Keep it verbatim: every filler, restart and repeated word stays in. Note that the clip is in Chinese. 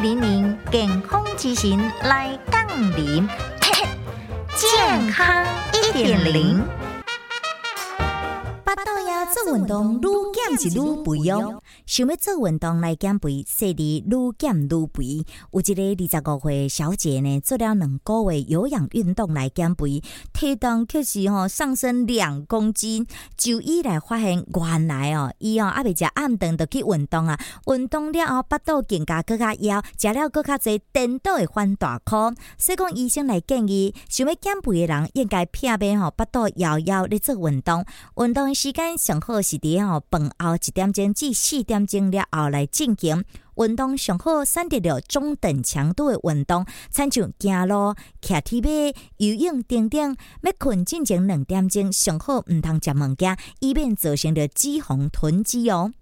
零零健康之行来杠铃，健康一点零。巴肚枵做运动，愈减是愈肥哦。想要做运动来减肥，说你愈减愈肥。有一个二十五岁小姐呢，做了两个月有氧运动来减肥，体重却是吼上升两公斤。就以来发现，原来哦，伊哦阿未食暗顿就去运动啊，运动了后巴肚更加更加枵，食了更加侪，颠倒会翻大块。所以讲，医生来建议，想要减肥的人应该避免吼巴肚枵枵咧做运动，运动。时间上好是伫吼饭后一点钟至四点钟了后来进行。运动上好选择了中等强度的运动，参像走路、骑铁马、游泳等等。要困进前两点钟上好毋通食物件，以免造成着脂肪囤积哦。